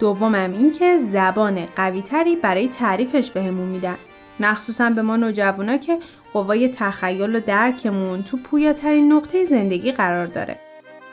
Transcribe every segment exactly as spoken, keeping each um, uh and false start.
دومم این که زبان قویتری برای تعریفش بهمون میدن. مخصوصا به ما نوجوانا که قوای تخیل و درکمون تو پویاترین نقطه زندگی قرار داره.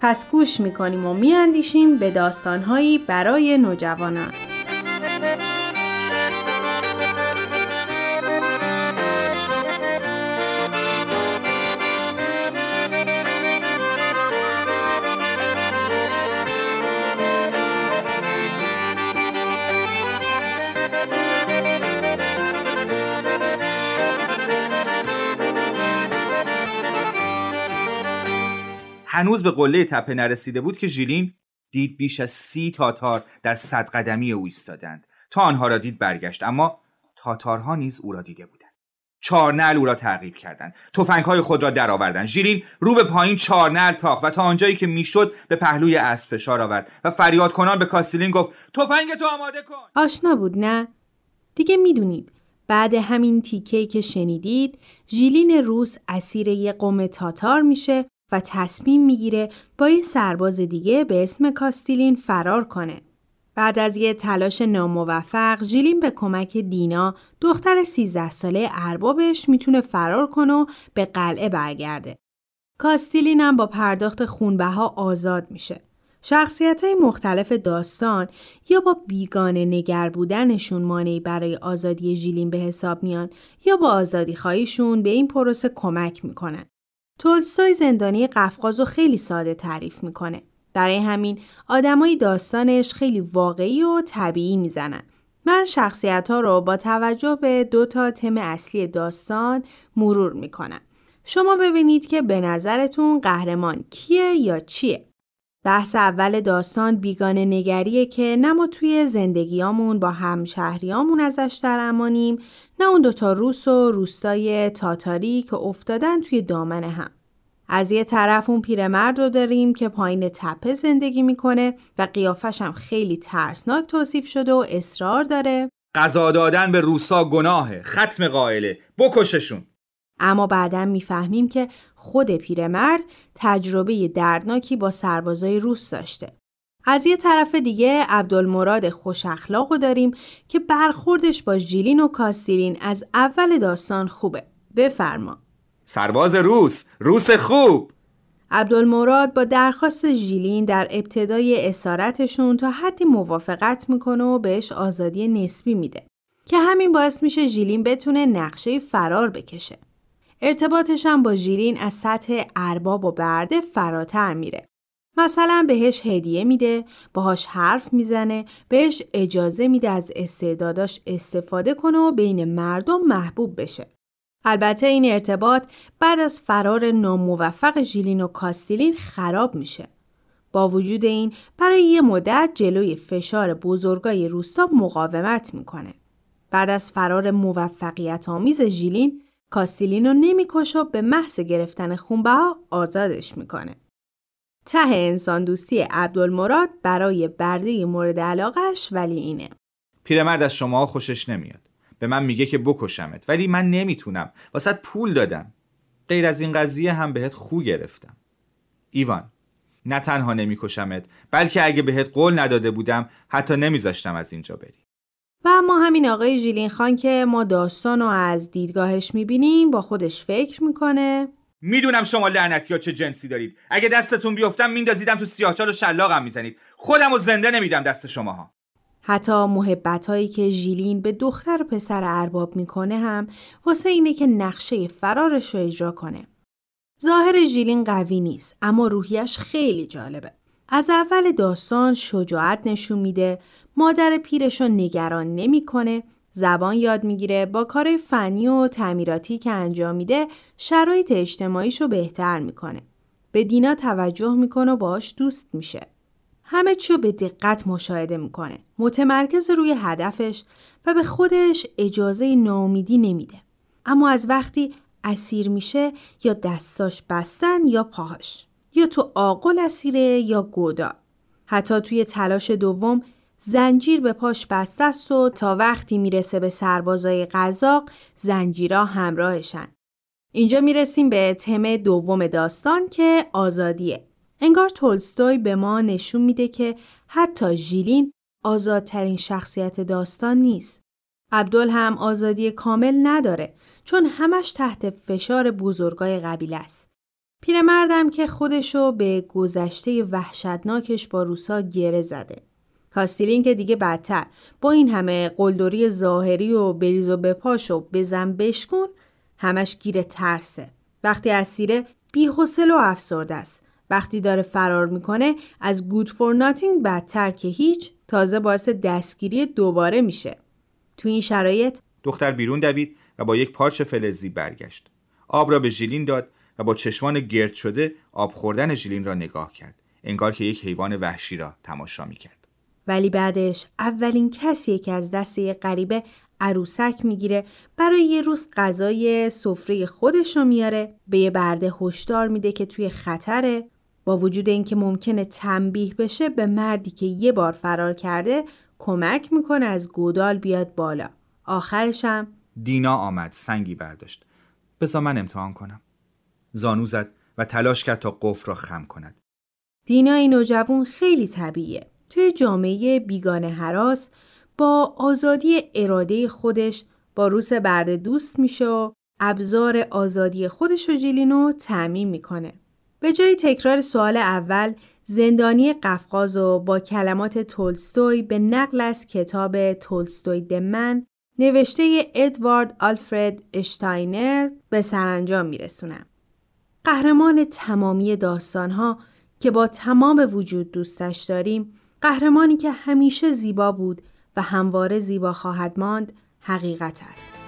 پس گوش میکنیم و میاندیشیم به داستانهایی برای نوجوانان. هنوز به قله تپه نرسیده بود که ژیلین دید بیش از سی تاتار در صد قدمی او ایستادند. تا آنها را دید برگشت، اما تاتارها نیز او را دیده بودند. چارنعل او را تعقیب کردند، تفنگ‌های خود را درآوردند. ژیلین رو به پایین چارنعل تاخت و تا آنجایی که میشد به پهلوی اسب فشار آورد و فریاد کنان به کاستیلین گفت تفنگ تو آماده کن. آشنا بود نه؟ دیگه میدونید. بعد همین تیکه‌ای که شنیدید، ژیلین روس اسیر یک قوم تاتار میشه و تصمیم میگیره با یه سرباز دیگه به اسم کاستیلین فرار کنه. بعد از یه تلاش ناموفق، ژیلین به کمک دینا، دختر سیزده ساله اربابش، میتونه فرار کنه و به قلعه برگرده. کاستیلین هم با پرداخت خونبها آزاد میشه. شخصیت‌های مختلف داستان یا با بیگانه نگر بودنشون مانعی برای آزادی ژیلین به حساب میان یا با آزادی خواهیشون به این پروسه کمک میکنن. تولستوی زندانی قفقاز رو خیلی ساده تعریف میکنه. برای همین آدمای داستانش خیلی واقعی و طبیعی میزنن. من شخصیت‌ها رو با توجه به دو تا تم اصلی داستان مرور میکنم. شما ببینید که به نظرتون قهرمان کیه یا چیه؟ بحث اول داستان بیگانه نگریه که نه ما توی زندگیامون با همشهریامون ازش در امانیم، نه اون دوتا روس و روستای تاتاری که افتادن توی دامن هم. از یه طرف اون پیرمرد رو داریم که پایین تپه زندگی میکنه و قیافش هم خیلی ترسناک توصیف شده و اصرار داره قضا دادن به روسا گناهه، ختم قائله، بکششون. اما بعداً میفهمیم که خود پیرمرد تجربه دردناکی با سربازای روس داشته. از یه طرف دیگه عبدالمراد خوش اخلاقو داریم که برخوردش با ژیلین و کاستیلین از اول داستان خوبه. بفرما. سرباز روس، روس خوب. عبدالمراد با درخواست ژیلین در ابتدای اسارتشون تا حدی موافقت میکنه و بهش آزادی نسبی میده که همین باعث میشه ژیلین بتونه نقشه فرار بکشه. ارتباطش هم با ژیلین از سطح ارباب و برده فراتر میره. مثلا بهش هدیه میده، باهاش حرف میزنه، بهش اجازه میده از استعداداش استفاده کنه و بین مردم محبوب بشه. البته این ارتباط بعد از فرار ناموفق ژیلین و کاستیلین خراب میشه. با وجود این برای یه مدت جلوی فشار بزرگای روستا مقاومت میکنه. بعد از فرار موفقیت آمیز ژیلین، کاستیلین رو نمی‌کشه و به محض گرفتن خونبها آزادش میکنه. ته انسان دوستی عبدالمراد برای برده مورد علاقه‌اش ولی اینه. پیرمرد از شما خوشش نمیاد. به من میگه که بکشمت، ولی من نمیتونم. واسط پول دادم. غیر از این قضیه هم بهت خو گرفتم. ایوان، نه تنها نمی‌کشمت، بلکه اگه بهت قول نداده بودم، حتی نمیذاشتم از اینجا بری. و اما همین آقای ژیلین خان که ما داستان رو از دیدگاهش میبینیم با خودش فکر میکنه میدونم شما لعنتی‌ها چه جنسی دارید. اگه دستتون بیافتم میندازیدم تو سیاه‌چال و شلاقم میزنید. خودم رو زنده نمیدم دست شماها. حتی محبت‌هایی که ژیلین به دختر و پسر ارباب میکنه هم واسه اینه که نقشه فرارش رو اجرا کنه. ظاهر ژیلین قوی نیست، اما روحیش خیلی جالبه. از اول داستان شجاعت نشون میده، مادر پیرش رو نگران نمی‌کنه، زبان یاد میگیره، با کار فنی و تعمیراتی که انجام میده شرایط اجتماعیشو بهتر میکنه. به دینا توجه میکنه و باهاش دوست میشه. همه چیو به دقت مشاهده میکنه، متمرکز روی هدفش و به خودش اجازه ناامیدی نمیده. اما از وقتی اسیر میشه یا دستاش بستن یا پاهاش، یا تو آغل اسیره یا گودا، حتی توی تلاش دوم زنجیر به پاش بسته است و تا وقتی میرسه به سربازای قزاق زنجیرها همراهشن. اینجا میرسیم به تم دوم داستان که آزادیه. انگار تولستوی به ما نشون میده که حتی ژیلین آزادترین شخصیت داستان نیست. عبدال هم آزادی کامل نداره چون همش تحت فشار بزرگای قبیله است. پیرمردم که خودشو به گذشته وحشتناکش با روسا گره زده. کاستیلین که دیگه بدتر، با این همه قلدری ظاهری و بریز و بپاش و بزن بشکن همش گیر ترسه. وقتی اسیره بی‌حوصله و افسرده است. وقتی داره فرار میکنه از گود فور ناتینگ بدتر که هیچ، تازه باعث دستگیری دوباره میشه. تو این شرایط دختر بیرون دوید و با یک پارچه فلزی برگشت. آب را به ژیلین داد و با چشمان گرد شده آب خوردن ژیلین را نگاه کرد، انگار که یک حیوان وحشی را تماشا میکرد. ولی بعدش اولین کسی که از دست یک غریبه عروسک میگیره، برای یه روز غذای سفره خودش رو میاره، به یه برده هشدار میده که توی خطره. با وجود اینکه ممکنه تنبیه بشه، به مردی که یه بار فرار کرده کمک میکنه از گودال بیاد بالا. آخرش هم دینا آمد، سنگی برداشت. بذار من امتحان کنم. زانو زد و تلاش کرد تا قفل را خم کند. دینا این نوجوان خیلی طبیعیه. توی جامعه بیگانه هراس با آزادی اراده خودش با روس برده دوست میشه و ابزار آزادی خودش و ژیلینو تعمیم میکنه. به جای تکرار سوال اول، زندانی قفقاز و با کلمات تولستوی به نقل از کتاب تولستوی دمن نوشته ادوارد آلفرد اشتاینر به سرانجام میرسونم. قهرمان تمامی داستانها که با تمام وجود دوستش داریم، قهرمانی که همیشه زیبا بود و همواره زیبا خواهد ماند، حقیقت است.